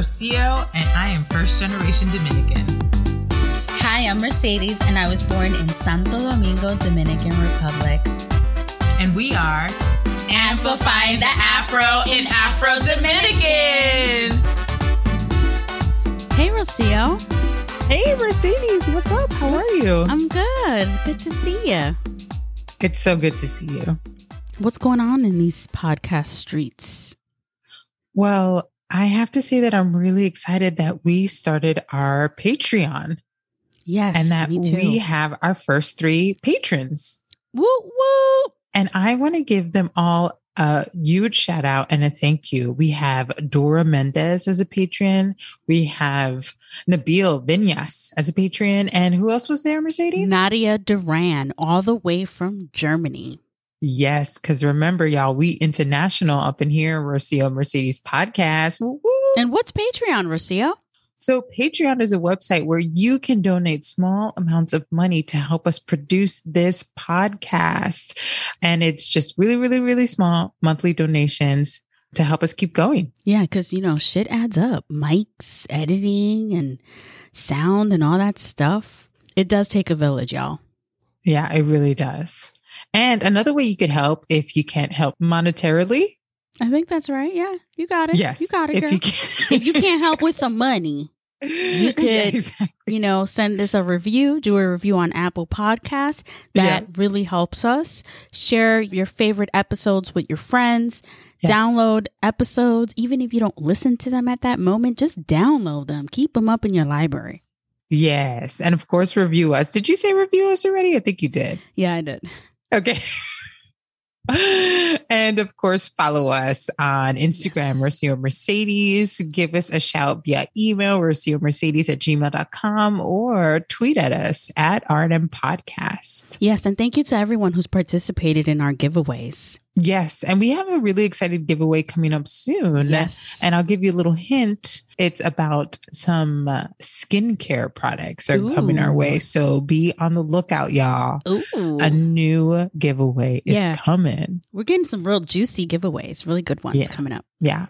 Rocio, and I am first-generation Dominican. Hi, I'm Mercedes, and I was born in Santo Domingo, Dominican Republic. And we are Amplifying the Afro in Afro-Dominican! Hey, Rocio. Hey, Mercedes. What's up? How are you? I'm good. Good to see you. It's so good to see you. What's going on in these podcast streets? Well, I have to say that I'm really excited that we started our Patreon. Yes, and that we have our first 3 patrons. Woo, woo. And I want to give them all a huge shout out and a thank you. We have Dora Mendez as a patron. We have Nabeel Vinyas as a patron. And who else was there, Mercedes? Nadia Duran, all the way from Germany. Yes, because remember, y'all, we international up in here, Rocio Mercedes podcast. Woo-woo. And what's Patreon, Rocio? So Patreon is a website where you can donate small amounts of money to help us produce this podcast. And it's just really, really, really small monthly donations to help us keep going. Yeah, because, you know, shit adds up. Mics, editing, and sound and all that stuff. It does take a village, y'all. Yeah, it really does. And another way you could help if you can't help monetarily. I think that's right. Yeah, you got it. Yes, you got it, girl. If you can't help with some money, you could, yeah, exactly. You know, send us a review, do a review on Apple Podcasts. That really helps us. Share your favorite episodes with your friends. Yes. Download episodes. Even if you don't listen to them at that moment, just download them. Keep them up in your library. Yes. And of course, review us. Did you say review us already? I think you did. Yeah, I did. Okay. And of course, follow us on Instagram, Rocio Mercedes. Give us a shout via email, rociomercedes@gmail.com, or tweet at us at R&M Podcast. Yes. And thank you to everyone who's participated in our giveaways. Yes. And we have a really exciting giveaway coming up soon. Yes. And I'll give you a little hint. It's about some skincare products are coming our way. So be on the lookout, y'all. Ooh. A new giveaway is coming. We're getting some real juicy giveaways, really good ones coming up. Yeah.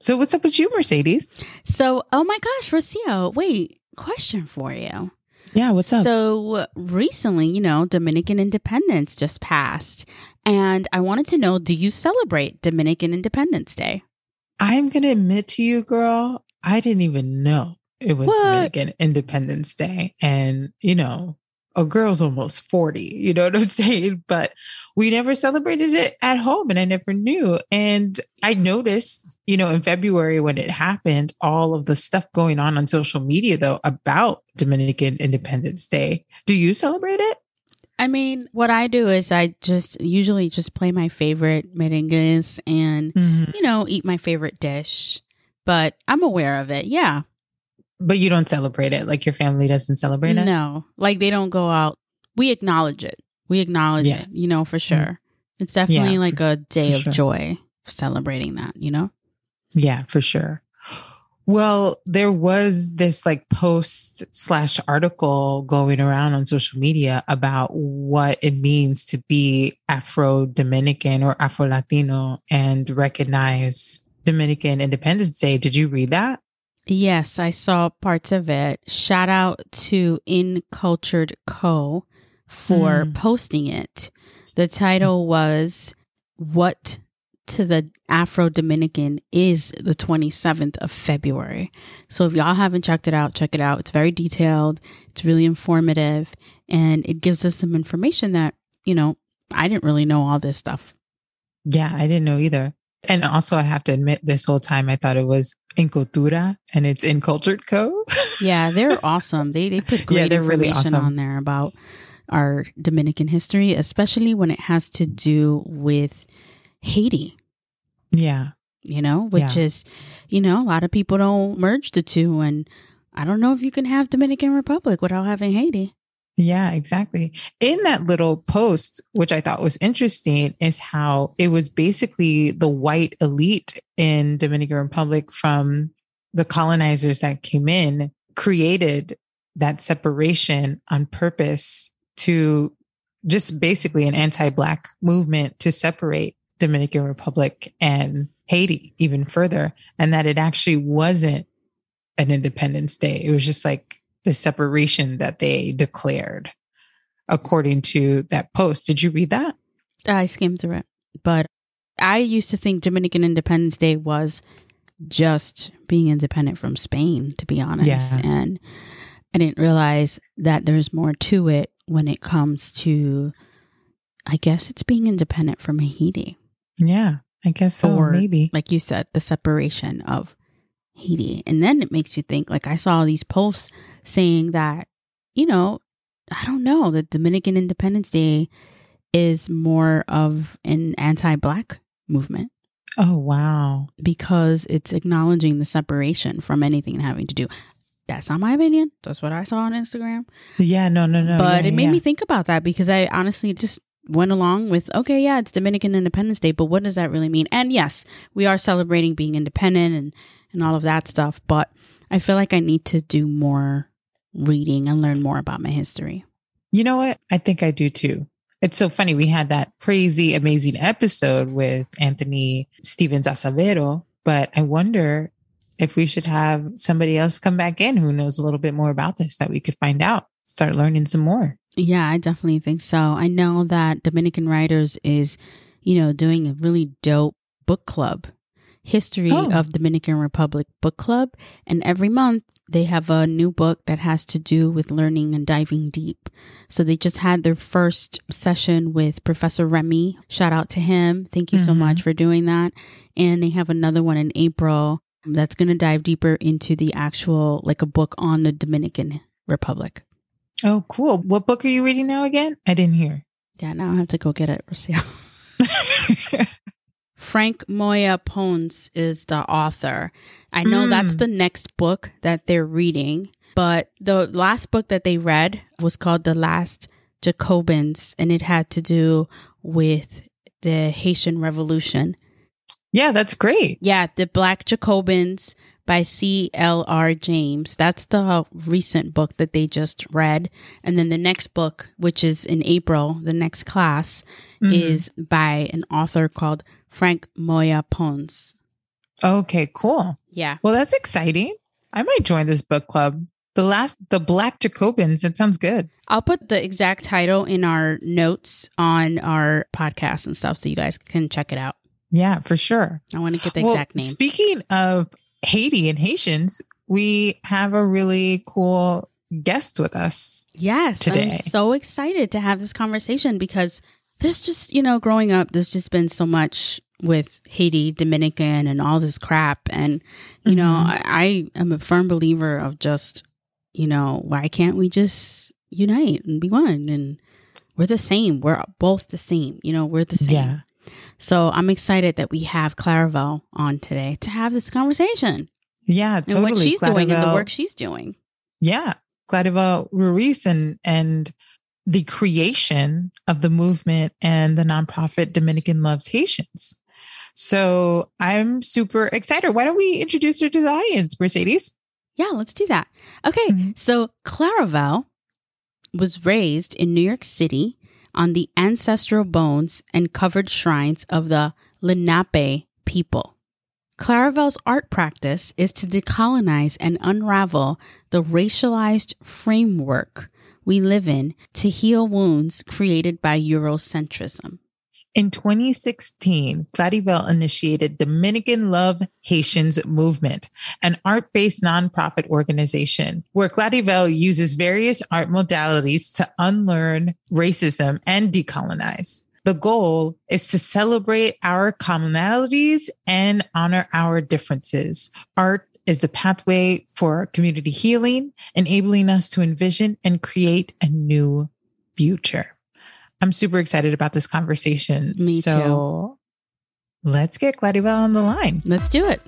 So what's up with you, Mercedes? So, oh my gosh, Rocio, wait, question for you. Yeah, what's up? So recently, you know, Dominican independence just passed. And I wanted to know, do you celebrate Dominican Independence Day? I'm going to admit to you, girl, I didn't even know it was Dominican Independence Day. And, you know, a girl's almost 40, you know what I'm saying? But we never celebrated it at home and I never knew. And I noticed, you know, in February when it happened, all of the stuff going on social media, though, about Dominican Independence Day. Do you celebrate it? I mean, what I do is I just usually just play my favorite merengues and, you know, eat my favorite dish, but I'm aware of it. Yeah. But you don't celebrate it? Like your family doesn't celebrate it? No. Like they don't go out. We acknowledge it. We acknowledge it, you know, for sure. It's definitely like a day of joy celebrating that, you know? Yeah, for sure. Well, there was this like post/article going around on social media about what it means to be Afro-Dominican or Afro-Latino and recognize Dominican Independence Day. Did you read that? Yes, I saw parts of it. Shout out to Incultured Co. for posting it. The title was, What to the Afro-Dominican is the 27th of February. So if y'all haven't checked it out, check it out. It's very detailed. It's really informative. And it gives us some information that, you know, I didn't really know all this stuff. Yeah, I didn't know either. And also, I have to admit, this whole time I thought it was Encultured and it's Incultured Co. Yeah, they're awesome. They put great information really awesome on there about our Dominican history, especially when it has to do with Haiti. Yeah. You know, which is, you know, a lot of people don't merge the two. And I don't know if you can have Dominican Republic without having Haiti. Yeah, exactly. In that little post, which I thought was interesting, is how it was basically the white elite in Dominican Republic from the colonizers that came in created that separation on purpose to just basically an anti-Black movement to separate Dominican Republic and Haiti even further. And that it actually wasn't an Independence Day. It was just like the separation that they declared, according to that post. Did you read that? I skimmed through it, but I used to think Dominican Independence Day was just being independent from Spain, to be honest. Yeah. And I didn't realize that there's more to it when it comes to, I guess it's being independent from Haiti. Yeah, I guess so, or maybe. Like you said, the separation of Haiti. And then it makes you think, like I saw these posts saying that, you know, I don't know, that Dominican Independence Day is more of an anti-Black movement. Oh, wow. Because it's acknowledging the separation from anything having to do. That's not my opinion. That's what I saw on Instagram. Yeah, no. But it made me think about that, because I honestly just went along with, okay, yeah, it's Dominican Independence Day, but what does that really mean? And yes, we are celebrating being independent and all of that stuff, but I feel like I need to do more reading and learn more about my history. You know what? I think I do too. It's so funny. We had that crazy, amazing episode with Anthony Stevens-Acevedo, but I wonder if we should have somebody else come back in who knows a little bit more about this, that we could find out, start learning some more. Yeah, I definitely think so. I know that Dominican Writers is, you know, doing a really dope book club, History of Dominican Republic book club. And every month they have a new book that has to do with learning and diving deep. So they just had their first session with Professor Remy. Shout out to him. Thank you so much for doing that. And they have another one in April that's going to dive deeper into the actual, like a book on the Dominican Republic. Oh, cool. What book are you reading now again? I didn't hear. Yeah, now I have to go get it, Rocio. Frank Moya Pons is the author. I know that's the next book that they're reading, but the last book that they read was called The Last Jacobins, and it had to do with the Haitian Revolution. Yeah, that's great. Yeah, The Black Jacobins by C.L.R. James. That's the recent book that they just read. And then the next book, which is in April, the next class, is by an author called Frank Moya Pons. Okay, cool. Yeah. Well, that's exciting. I might join this book club. The Black Jacobins. It sounds good. I'll put the exact title in our notes on our podcast and stuff so you guys can check it out. Yeah, for sure. I want to get the exact name. Speaking of Haiti and Haitians, we have a really cool guest with us. Yes, today. I'm so excited to have this conversation because there's just, you know, growing up, there's just been so much with Haiti, Dominican, and all this crap. And, you know, I am a firm believer of just, you know, why can't we just unite and be one? And we're the same. We're both the same. You know, we're the same. Yeah. So I'm excited that we have Clarivel on today to have this conversation. Yeah, totally. And what she's doing and the work she's doing. Yeah. Clarivel Ruiz and the creation of the movement and the nonprofit Dominican Loves Haitians. So I'm super excited. Why don't we introduce her to the audience, Mercedes? Yeah, let's do that. Okay. So Clarivel was raised in New York City on the ancestral bones and covered shrines of the Lenape people. Clarivel's art practice is to decolonize and unravel the racialized framework we live in to heal wounds created by Eurocentrism. In 2016, Clarivel initiated Dominican Love Haitians Movement, an art-based nonprofit organization where Clarivel uses various art modalities to unlearn racism and decolonize. The goal is to celebrate our commonalities and honor our differences. Art is the pathway for community healing, enabling us to envision and create a new future. I'm super excited about this conversation. Me too. Let's get Clarivel on the line. Let's do it.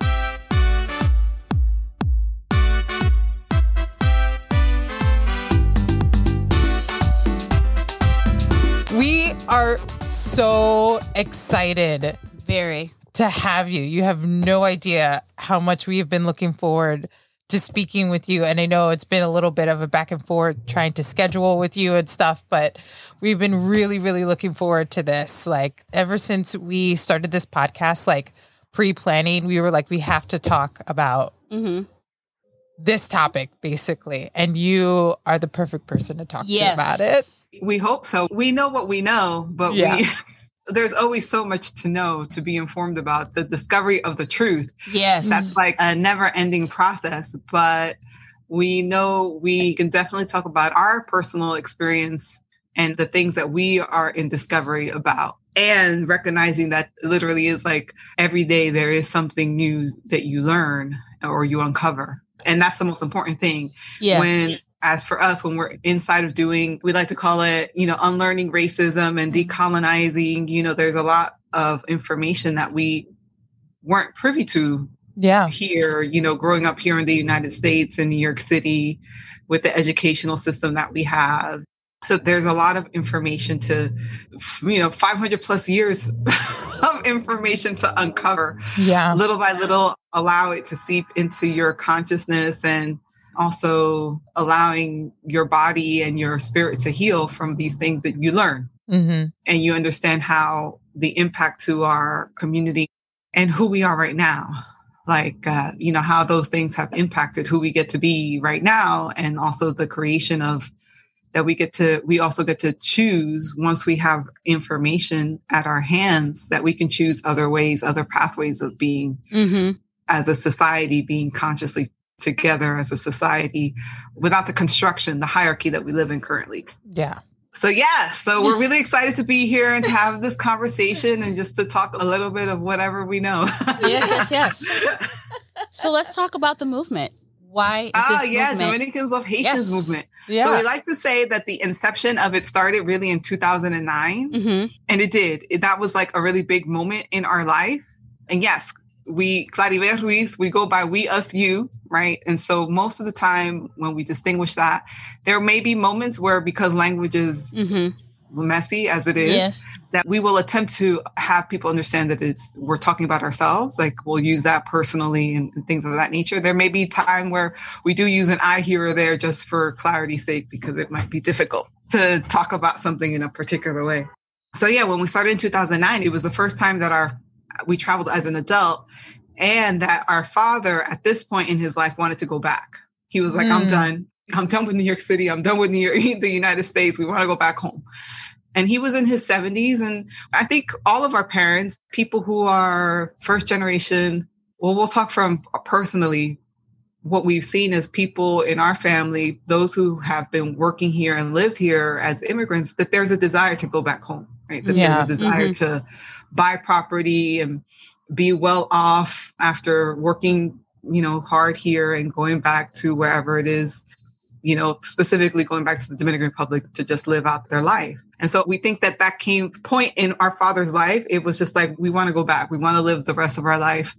We are so excited. Very. To have you. You have no idea how much we have been looking forward to speaking with you. And I know it's been a little bit of a back and forth trying to schedule with you and stuff, but we've been really, really looking forward to this. Like ever since we started this podcast, like pre-planning, we were like, we have to talk about this topic, basically. And you are the perfect person to talk to about it. We hope so. We know what we know, but there's always so much to know, to be informed about the discovery of the truth. Yes. That's like a never-ending process, but we know we can definitely talk about our personal experience and the things that we are in discovery about. And recognizing that literally is like every day there is something new that you learn or you uncover. And that's the most important thing. Yes. When, as for us, when we're inside of doing, we like to call it, unlearning racism and decolonizing, there's a lot of information that we weren't privy to here, growing up here in the United States, in New York City, with the educational system that we have. So there's a lot of information to, 500 plus years of information to uncover. Yeah. Little by little, allow it to seep into your consciousness and also allowing your body and your spirit to heal from these things that you learn. Mm-hmm. And you understand how the impact to our community and who we are right now. Like, how those things have impacted who we get to be right now, and also the creation of that we also get to choose, once we have information at our hands, that we can choose other ways, other pathways of being as a society, being consciously together as a society without the construction, the hierarchy that we live in currently. Yeah. So we're really excited to be here and to have this conversation and just to talk a little bit of whatever we know. Yes. So let's talk about the movement. Why is this movement? Dominicans Love Haitians movement. Yeah. So we like to say that the inception of it started really in 2009. Mm-hmm. And it did. That was like a really big moment in our life. And yes, Clarivel Ruiz, we go by we, us, you, right? And so most of the time when we distinguish that, there may be moments where, because language is messy as it is, that we will attempt to have people understand that we're talking about ourselves. Like, we'll use that personally and things of that nature. There may be time where we do use an I here or there just for clarity's sake, because it might be difficult to talk about something in a particular way. So when we started in 2009, it was the first time that we traveled as an adult, and that our father at this point in his life wanted to go back. He was like, I'm done. I'm done with New York City. I'm done with the United States. We want to go back home. And he was in his 70s. And I think all of our parents, people who are first generation, we'll talk from personally, what we've seen is people in our family, those who have been working here and lived here as immigrants, that there's a desire to go back home, right? That there's a desire to buy property and be well off after working, hard here and going back to wherever it is, specifically going back to the Dominican Republic to just live out their life. And so we think that came point in our father's life. It was just like, we want to go back. We want to live the rest of our life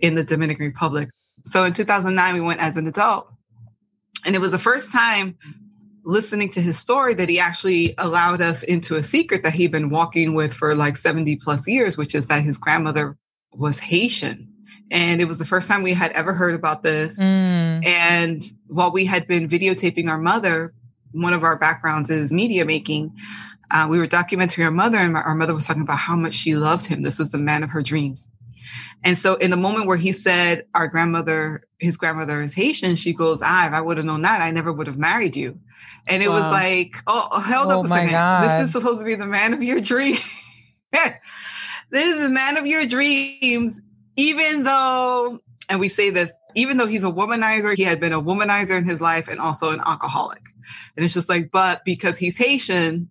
in the Dominican Republic. So in 2009, we went as an adult. And it was the first time, listening to his story, that he actually allowed us into a secret that he'd been walking with for like 70 plus years, which is that his grandmother was Haitian. And it was the first time we had ever heard about this. Mm. And while we had been videotaping our mother, one of our backgrounds is media making. We were documenting our mother, and our mother was talking about how much she loved him. This was the man of her dreams. And so in the moment where he said, his grandmother is Haitian, she goes, if I would have known that, I never would have married you. And it was like, hold up a second. God. This is supposed to be the man of your dreams. This is the man of your dreams. Even though, and we say this, even though he's a womanizer, he had been a womanizer in his life and also an alcoholic. And it's just like, but because he's Haitian,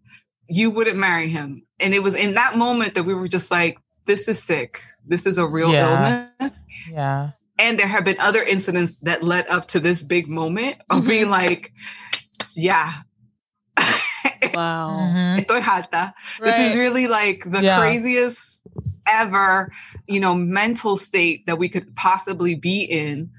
you wouldn't marry him. And it was in that moment that we were just like, this is sick. This is a real illness. Yeah. And there have been other incidents that led up to this big moment of being like, wow. Estoy harta. Right. This is really like the craziest ever, mental state that we could possibly be in,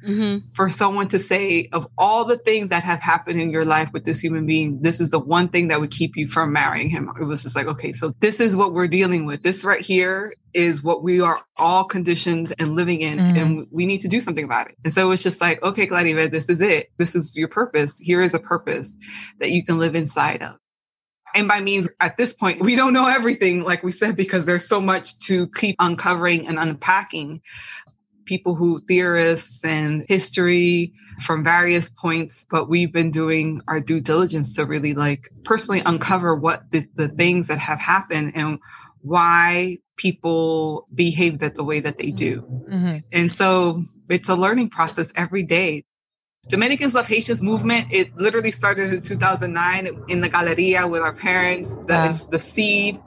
for someone to say, of all the things that have happened in your life with this human being, this is the one thing that would keep you from marrying him. It was just like, okay, so this is what we're dealing with. This right here is what we are all conditioned and living in, and we need to do something about it. And so it was just like, okay, Clarivel, this is it. This is your purpose. Here is a purpose that you can live inside of. And by means, at this point, we don't know everything, like we said, because there's so much to keep uncovering and unpacking. people who theorists and history from various points, but we've been doing our due diligence to really like personally uncover what the things that have happened and why people behave that the way that they do. Mm-hmm. And so it's a learning process every day. Dominicans Love Haitians movement, it literally started in 2009 in the Galleria with our parents. The seed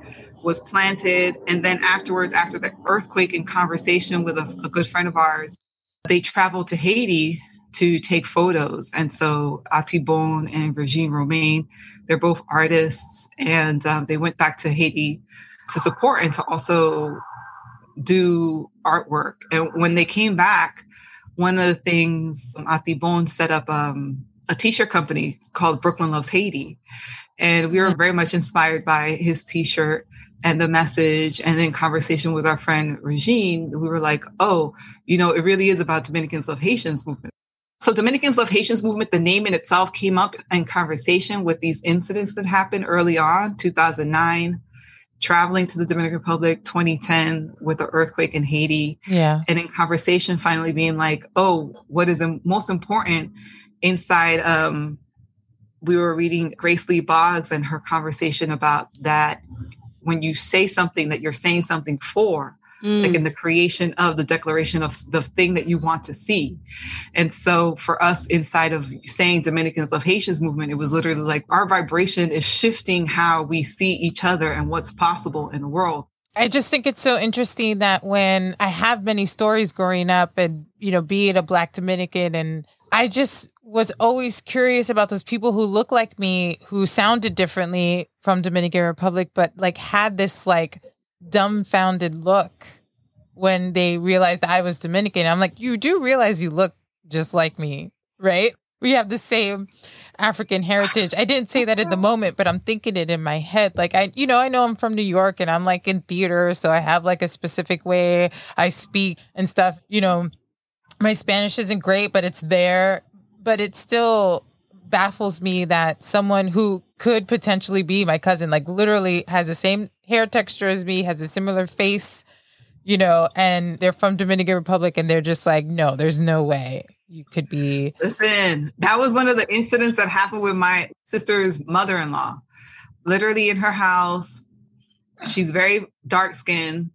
was planted. And then afterwards, after the earthquake and conversation with a good friend of ours, they traveled to Haiti to take photos. And so Atibon and Regine Romain, they're both artists. And they went back to Haiti to support and to also do artwork. And when they came back, one of the things, Atibon set up a t-shirt company called Brooklyn Loves Haiti. And we were very much inspired by his t-shirt and the message. And in conversation with our friend Regine, we were like, oh, you know, it really is about Dominicans Love Haitians movement. So Dominicans Love Haitians movement, the name in itself came up in conversation with these incidents that happened early on, 2009, traveling to the Dominican Republic, 2010 with the earthquake in Haiti. Yeah. And in conversation finally being like, oh, what is most important inside? We were reading Grace Lee Boggs and her conversation about that when you say something that you're saying something for, like in the creation of the declaration of the thing that you want to see. And so for us inside of saying Dominicans Love Haitians movement, it was literally like our vibration is shifting how we see each other and what's possible in the world. I just think it's so interesting that when I have many stories growing up and, you know, be it a Black Dominican, and I just was always curious about those people who look like me, who sounded differently from Dominican Republic, but like had this like dumbfounded look when they realized that I was Dominican. I'm like, you do realize you look just like me, right? We have the same African heritage. I didn't say that at the moment, but I'm thinking it in my head. Like, I know I'm from New York and I'm like in theater, so I have like a specific way I speak and stuff. You know, my Spanish isn't great, but it's there. But it still baffles me that someone who could potentially be my cousin, like literally has the same hair texture as me, has a similar face, you know, and they're from Dominican Republic and they're just like, no, there's no way you could be. Listen, that was one of the incidents that happened with my sister's mother-in-law. Literally in her house, she's very dark skinned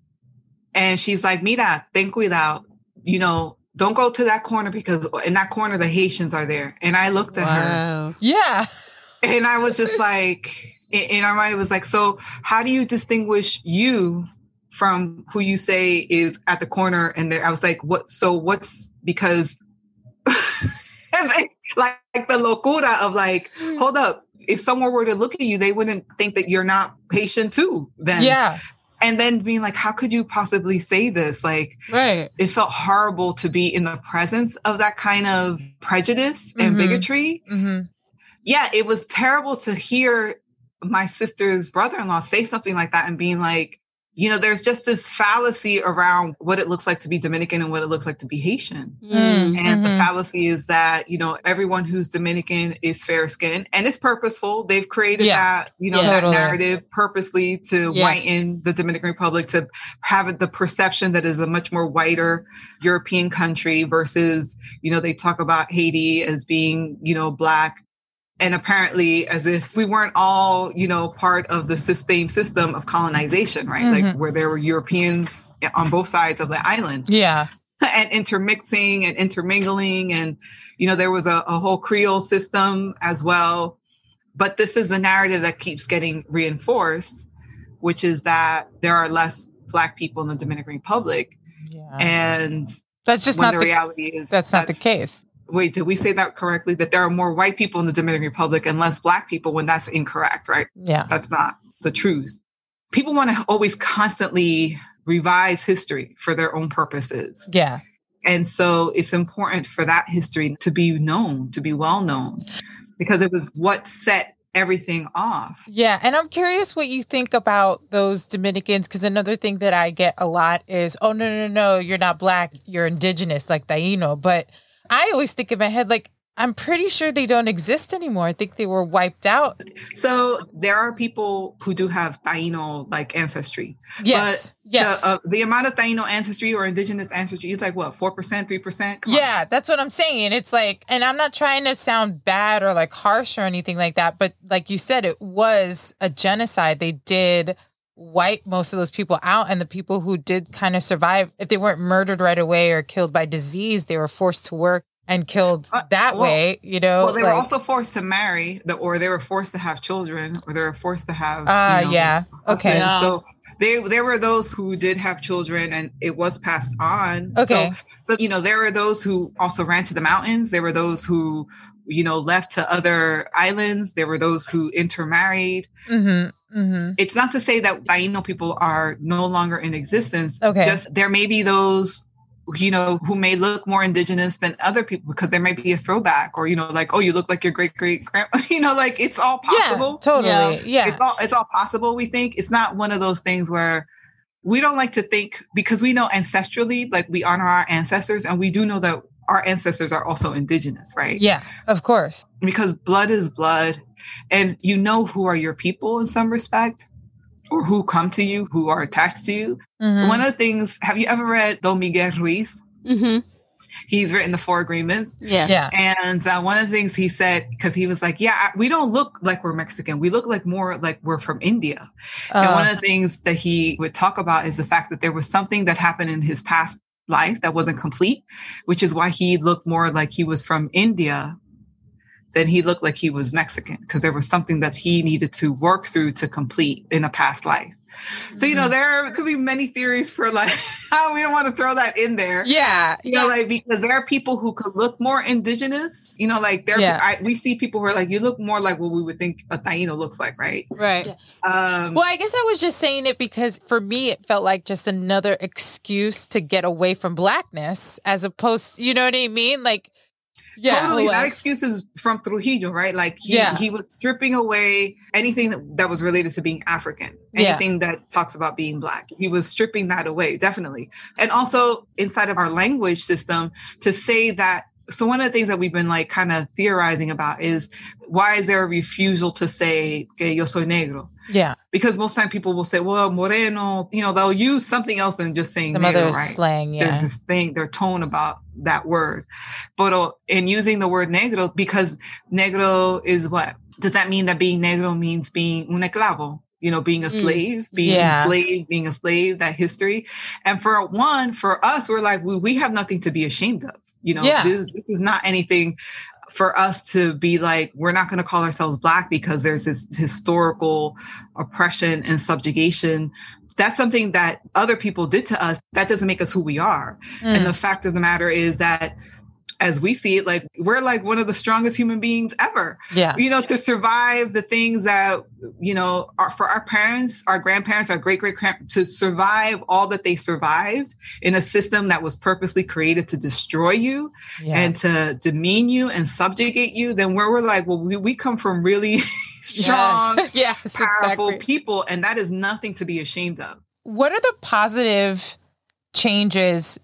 and she's like, mira, ten cuidado, you know, don't go to that corner because in that corner, the Haitians are there. And I looked at her. Yeah. And I was just like, in our mind, it was like, so how do you distinguish you from who you say is at the corner? And I was like, what? So what's because like the locura of like, hold up. If someone were to look at you, they wouldn't think that you're not Haitian too. Then. Yeah. And then being like, how could you possibly say this? Like, right. It felt horrible to be in the presence of that kind of prejudice and bigotry. Mm-hmm. Yeah, it was terrible to hear my sister's brother-in-law say something like that and being like, you know, there's just this fallacy around what it looks like to be Dominican and what it looks like to be Haitian. Mm-hmm. And the fallacy is that, you know, everyone who's Dominican is fair-skinned and it's purposeful. They've created that, you know, that narrative purposely to whiten the Dominican Republic, to have the perception that is a much more whiter European country versus, you know, they talk about Haiti as being, you know, Black. And apparently as if we weren't all, you know, part of the system of colonization, right? Mm-hmm. Like where there were Europeans on both sides of the island. Yeah. And intermixing and intermingling. And, you know, there was a whole Creole system as well. But this is the narrative that keeps getting reinforced, which is that there are less Black people in the Dominican Republic. Yeah. And that's just not the reality is. That's not the case. Wait, did we say that correctly? That there are more white people in the Dominican Republic and less Black people, when that's incorrect, right? Yeah. That's not the truth. People want to always constantly revise history for their own purposes. Yeah. And so it's important for that history to be known, to be well known, because it was what set everything off. Yeah. And I'm curious what you think about those Dominicans, because another thing that I get a lot is, oh, no, you're not Black, you're indigenous, like Taíno. But I always think in my head, like, I'm pretty sure they don't exist anymore. I think they were wiped out. So there are people who do have Taíno like ancestry. Yes. But yes. The amount of Taíno ancestry or indigenous ancestry, it's like what, 4%, 3%? Come on. That's what I'm saying. It's like, and I'm not trying to sound bad or like harsh or anything like that, but like you said, it was a genocide. They did wipe most of those people out, and the people who did kind of survive, if they weren't murdered right away or killed by disease, they were forced to work and killed that way, you know. Well, they were also forced to marry, or they were forced to have children, or they were forced to have. Okay. Yeah. So there were those who did have children, and it was passed on. Okay. So you know, there were those who also ran to the mountains. There were those who, you know, left to other islands. There were those who intermarried. Mm-hmm. Mm-hmm. It's not to say that Taíno people are no longer in existence. Okay. Just there may be those, you know, who may look more indigenous than other people, because there might be a throwback, or, you know, like, oh, you look like your great-great-grandma, you know, like it's all possible. Yeah, totally. Yeah. It's all possible. We think it's not one of those things where we don't like to think, because we know ancestrally, like we honor our ancestors, and we do know that our ancestors are also indigenous, right? Yeah, of course. Because blood is blood, and you know who are your people in some respect, or who come to you, who are attached to you. Mm-hmm. One of the things, have you ever read Don Miguel Ruiz? Mm-hmm. He's written The Four Agreements. Yes. Yeah. And one of the things he said, because he was like, yeah, we don't look like we're Mexican. We look like more like we're from India. And one of the things that he would talk about is the fact that there was something that happened in his past life that wasn't complete, which is why he looked more like he was from India then he looked like he was Mexican, because there was something that he needed to work through to complete in a past life. So, you know, there could be many theories for like how we don't want to throw that in there. Yeah. You know, like, because there are people who could look more indigenous, you know, like we see people who are like, you look more like what we would think a Taíno looks like. Right. Right. Well, I guess I was just saying it because for me, it felt like just another excuse to get away from blackness, as opposed, you know what I mean? Like, yeah, totally. That excuse is from Trujillo, right? Like he was stripping away anything that was related to being African, anything that talks about being Black. He was stripping that away, definitely. And also inside of our language system to say that. So one of the things that we've been like kind of theorizing about is, why is there a refusal to say que yo soy negro? Yeah. Because most time people will say, well, moreno, you know, they'll use something else than just saying negro, other right? slang, yeah. There's this thing, their tone about that word. But in using the word negro, because negro is what? Does that mean that being negro means being un esclavo? You know, being a slave, being a slave, that history. And for us, we're like, we have nothing to be ashamed of. You know, this is not anything for us to be like, we're not going to call ourselves Black because there's this historical oppression and subjugation. That's something that other people did to us. That doesn't make us who we are. Mm. And the fact of the matter is that as we see it, like we're like one of the strongest human beings ever, you know, to survive the things that, you know, for our parents, our grandparents, our great-great-grandparents, to survive all that they survived in a system that was purposely created to destroy you and to demean you and subjugate you. Then where we're like, well, we come from really strong, powerful people. And that is nothing to be ashamed of. What are the positive changes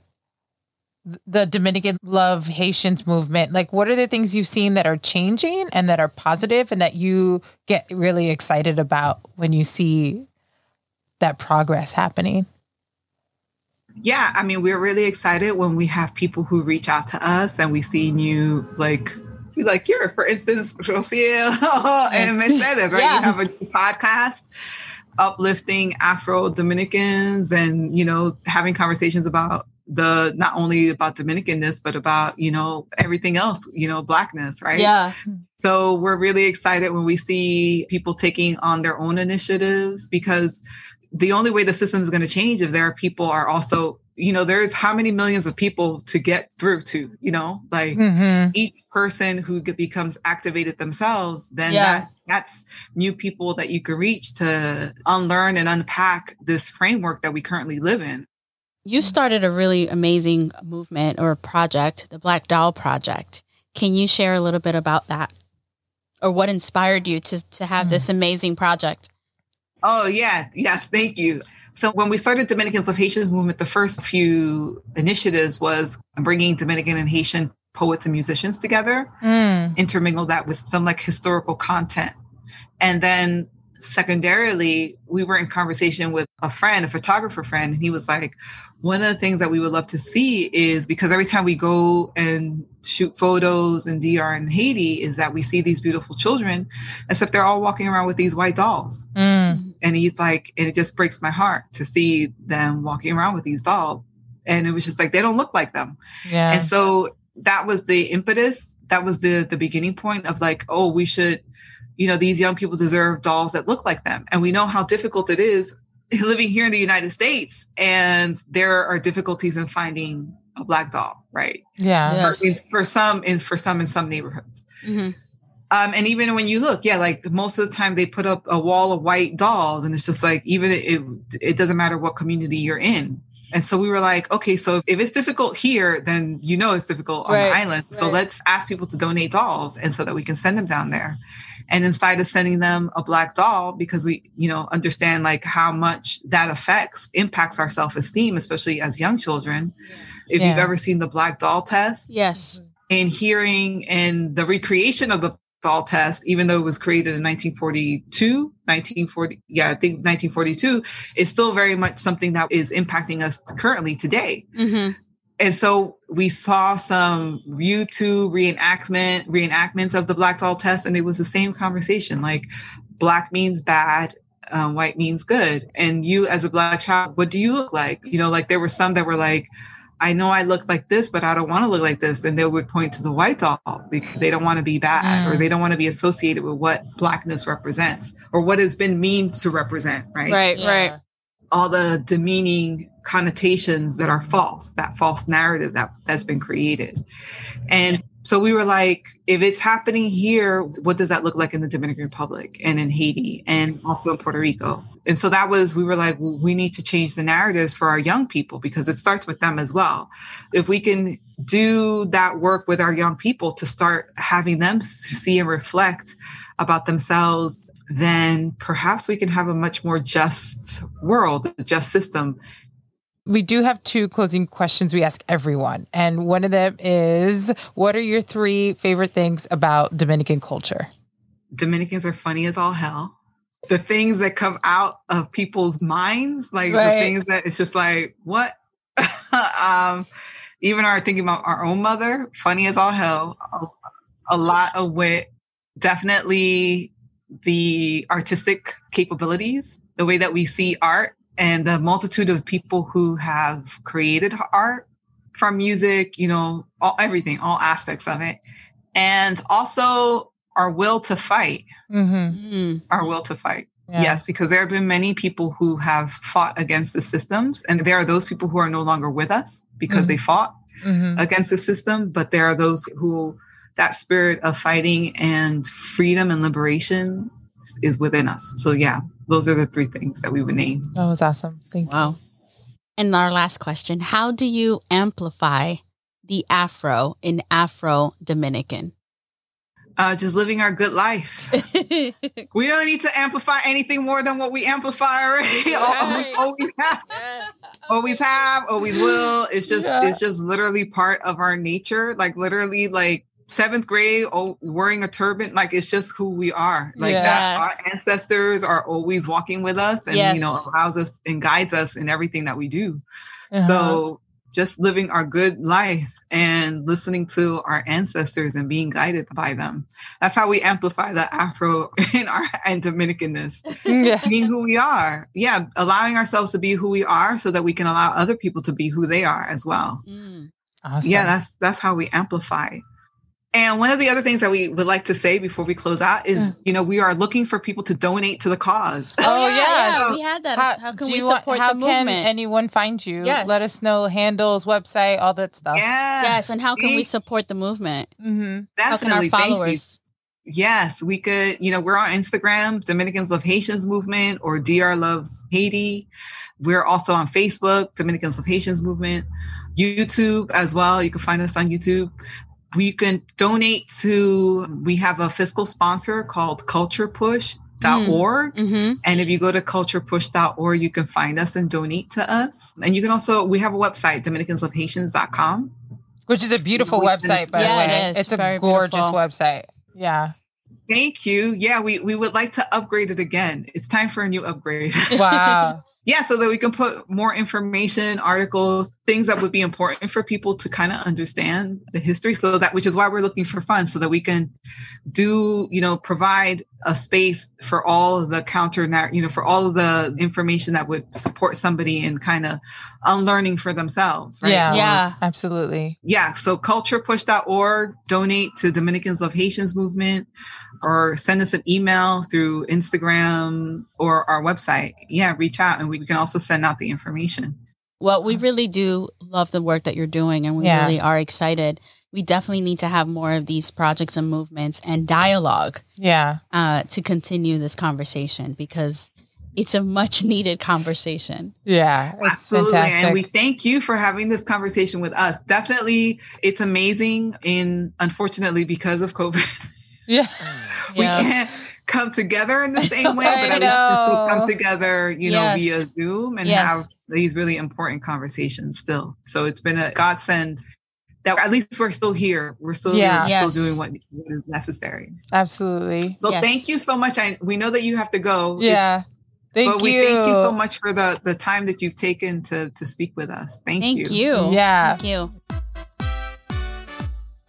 the Dominican Love Haitians movement, like what are the things you've seen that are changing and that are positive and that you get really excited about when you see that progress happening? Yeah, I mean, we're really excited when we have people who reach out to us and we see new, like you're, for instance, Rocio and Mercedes, right? Yeah. You have a podcast uplifting Afro-Dominicans and, you know, having conversations about not only about Dominicanness, but about, you know, everything else, you know, Blackness, right? Yeah. So we're really excited when we see people taking on their own initiatives, because the only way the system is going to change if there are people are also, you know, there's how many millions of people to get through to, you know, like each person who becomes activated themselves, then that's new people that you can reach to unlearn and unpack this framework that we currently live in. You started a really amazing movement or project, the Black Doll Project. Can you share a little bit about that? Or what inspired you to have this amazing project? Oh, yeah. Yes, thank you. So when we started Dominican Loves Haitians movement, the first few initiatives was bringing Dominican and Haitian poets and musicians together, intermingle that with some like historical content. And then secondarily, we were in conversation with a friend, a photographer friend, and he was like, one of the things that we would love to see is, because every time we go and shoot photos in DR and Haiti, is that we see these beautiful children, except they're all walking around with these white dolls. And he's like, and it just breaks my heart to see them walking around with these dolls. And it was just like, they don't look like them. Yeah. And so that was the impetus. That was the beginning point of like, oh, we should, you know, these young people deserve dolls that look like them. And we know how difficult it is living here in the United States. And there are difficulties in finding a Black doll, right? Yeah. Yes. For some in some neighborhoods. Mm-hmm. And even when you look, like most of the time they put up a wall of white dolls, and it's just like, even it doesn't matter what community you're in. And so we were like, okay, so if it's difficult here, then you know it's difficult on the island. So let's ask people to donate dolls, and so that we can send them down there. And inside of sending them a Black doll, because we, you know, understand like how much that impacts our self-esteem, especially as young children. Yeah. If you've ever seen the Black doll test. Yes. And hearing and the recreation of the doll test, even though it was created in 1942, is still very much something that is impacting us currently today. Mm-hmm. And so we saw some YouTube reenactments of the Black doll test, and it was the same conversation, like Black means bad, white means good. And you as a Black child, what do you look like? You know, like there were some that were like, I know I look like this, but I don't want to look like this. And they would point to the white doll because they don't want to be bad, or they don't want to be associated with what Blackness represents or what has been mean to represent, right? Right, yeah. Right. All the demeaning connotations that are false, that false narrative that's been created. And so we were like, if it's happening here, what does that look like in the Dominican Republic and in Haiti and also in Puerto Rico? And so we were like, well, we need to change the narratives for our young people because it starts with them as well. If we can do that work with our young people to start having them see and reflect about themselves, then perhaps we can have a much more just world, a just system. We do have two closing questions we ask everyone. And one of them is, what are your three favorite things about Dominican culture? Dominicans are funny as all hell. The things that come out of people's minds, like the things that it's just like, what? Even our thinking about our own mother, funny as all hell, a lot of wit, definitely the artistic capabilities, the way that we see art and the multitude of people who have created art from music, you know, everything, all aspects of it. And also our will to fight, our will to fight. Yeah. Yes, because there have been many people who have fought against the systems, and there are those people who are no longer with us because they fought against the system. But there are those who, that spirit of fighting and freedom and liberation is within us. So yeah, those are the three things that we would name. That was awesome. Thank you. Wow. And our last question, how do you amplify the Afro in Afro-Dominican? Just living our good life. We don't need to amplify anything more than what we amplify already. Always have, always will. It's just literally part of our nature. Like literally like 7th grade, wearing a turban, like it's just who we are. Like that, our ancestors are always walking with us and, you know, allows us and guides us in everything that we do. Uh-huh. So just living our good life and listening to our ancestors and being guided by them. That's how we amplify the Afro in our and Dominicanness. Being who we are. Yeah. Allowing ourselves to be who we are so that we can allow other people to be who they are as well. Mm. Awesome. Yeah. That's how we amplify. And one of the other things that we would like to say before we close out is, you know, we are looking for people to donate to the cause. Oh, yeah. We had that. How can we support the movement? How can anyone find you? Yes. Let us know, handles, website, all that stuff. Yeah. Yes. And how can we support the movement? Mm-hmm. How can our followers? Yes, we could. You know, we're on Instagram, Dominicans Love Haitians Movement or DR Loves Haiti. We're also on Facebook, Dominicans Love Haitians Movement, YouTube as well. You can find us on YouTube. You can donate to, we have a fiscal sponsor called culturepush.org. Mm-hmm. And if you go to culturepush.org, you can find us and donate to us. And you can also, we have a website, dominicanslovehaitians.com. Which is a beautiful website, by the way. It is. It's a gorgeous website. Yeah. Thank you. Yeah, we would like to upgrade it again. It's time for a new upgrade. Wow. Yeah, so that we can put more information, articles, things that would be important for people to kind of understand the history. So that, which is why we're looking for funds, so that we can do, you know, provide a space for all of the counter, you know, for all of the information that would support somebody in kind of unlearning for themselves, right? Yeah, absolutely. Yeah, so culturepush.org, donate to Dominicans Love Haitians movement, or send us an email through Instagram or our website. Yeah, reach out and we can also send out the information. Well, we really do love the work that you're doing, and we really are excited. We definitely need to have more of these projects and movements and dialogue to continue this conversation, because it's a much needed conversation. Yeah, it's absolutely fantastic. And we thank you for having this conversation with us. Definitely. It's amazing. And unfortunately, because of COVID, we can't come together in the same way, but at least we still come together, you know, via Zoom and have these really important conversations still. So it's been a godsend that at least we're still here. We're still still doing what is necessary. Absolutely. So thank you so much. We know that you have to go. Yeah. But we thank you so much for the time that you've taken to speak with us. Thank you. Yeah. Thank you.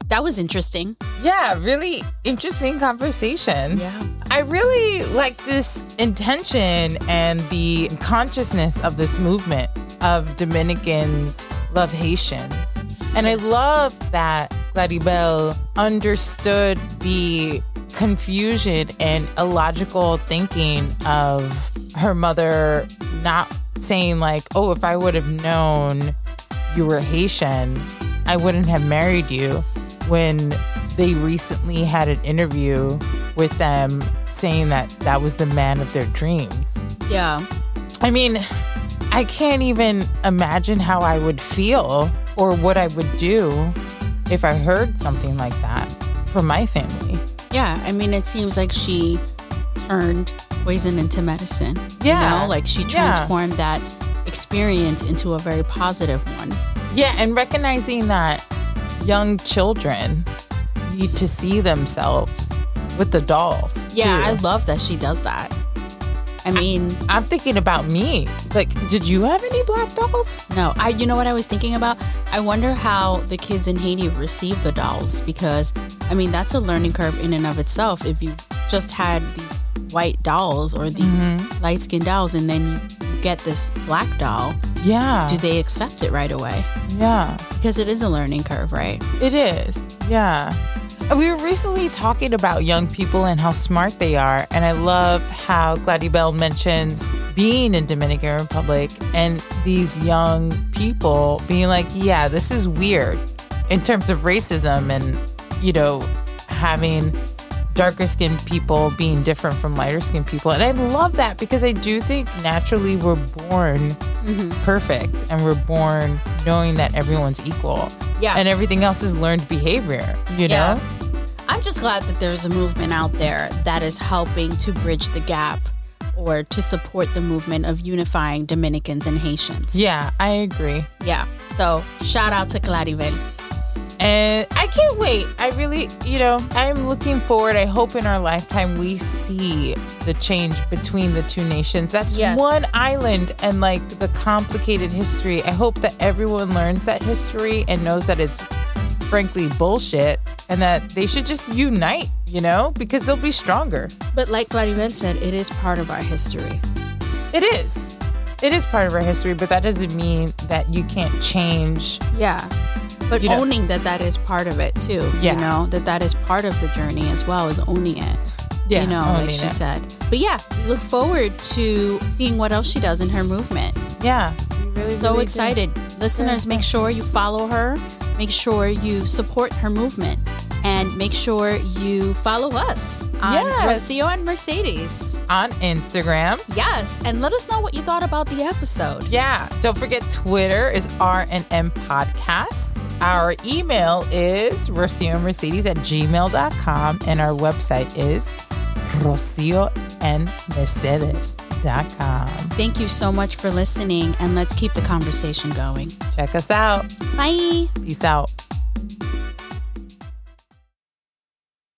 That was interesting. Yeah, really interesting conversation. Yeah. I really like this intention and the consciousness of this movement of Dominicans Love Haitians. And I love that Claribel understood the confusion and illogical thinking of her mother not saying like, oh, if I would have known you were Haitian, I wouldn't have married you, when they recently had an interview with them saying that that was the man of their dreams. Yeah. I mean, I can't even imagine how I would feel or what I would do if I heard something like that from my family. Yeah, I mean, it seems like she turned poison into medicine. Yeah. You know, like she transformed that experience into a very positive one. Yeah, and recognizing that young children need to see themselves with the dolls. Yeah, too. I love that she does that. I mean, I'm thinking about me. Like, did you have any black dolls? No. You know what I was thinking about? I wonder how the kids in Haiti receive the dolls, because, I mean, that's a learning curve in and of itself. If you just had these white dolls or these light-skinned dolls, and then you get this black doll, do they accept it right away? Yeah. Because it is a learning curve, right? It is. Yeah. We were recently talking about young people and how smart they are. And I love how Claribel mentions being in Dominican Republic and these young people being like, yeah, this is weird in terms of racism and, you know, having darker skinned people being different from lighter skinned people. And I love that, because I do think naturally we're born perfect, and we're born knowing that everyone's equal. Yeah. And everything else is learned behavior, you know? I'm just glad that there's a movement out there that is helping to bridge the gap or to support the movement of unifying Dominicans and Haitians. Yeah, I agree. Yeah. So shout out to Claribel. And I can't wait. I really, you know, I'm looking forward. I hope in our lifetime we see the change between the two nations. That's one island, and like the complicated history. I hope that everyone learns that history and knows that it's frankly bullshit, and that they should just unite, you know, because they'll be stronger. But like Claribel said, it is part of our history. It is. It is part of our history, but that doesn't mean that you can't change. Yeah. But you owning that is part of it too, you know, that is part of the journey as well, is owning it, you know, like she said. But yeah, we look forward to seeing what else she does in her movement. Yeah. Really, so really excited. Listeners, make sure you follow her, make sure you support her movement, and make sure you follow us on Rocio and Mercedes on Instagram. Yes. And let us know what you thought about the episode. Yeah. Don't forget, Twitter is R&M Podcasts. Our email is rocioandmercedes@gmail.com. And our website is rocioandmercedes.com. Thank you so much for listening. And let's keep the conversation going. Check us out. Bye. Peace out.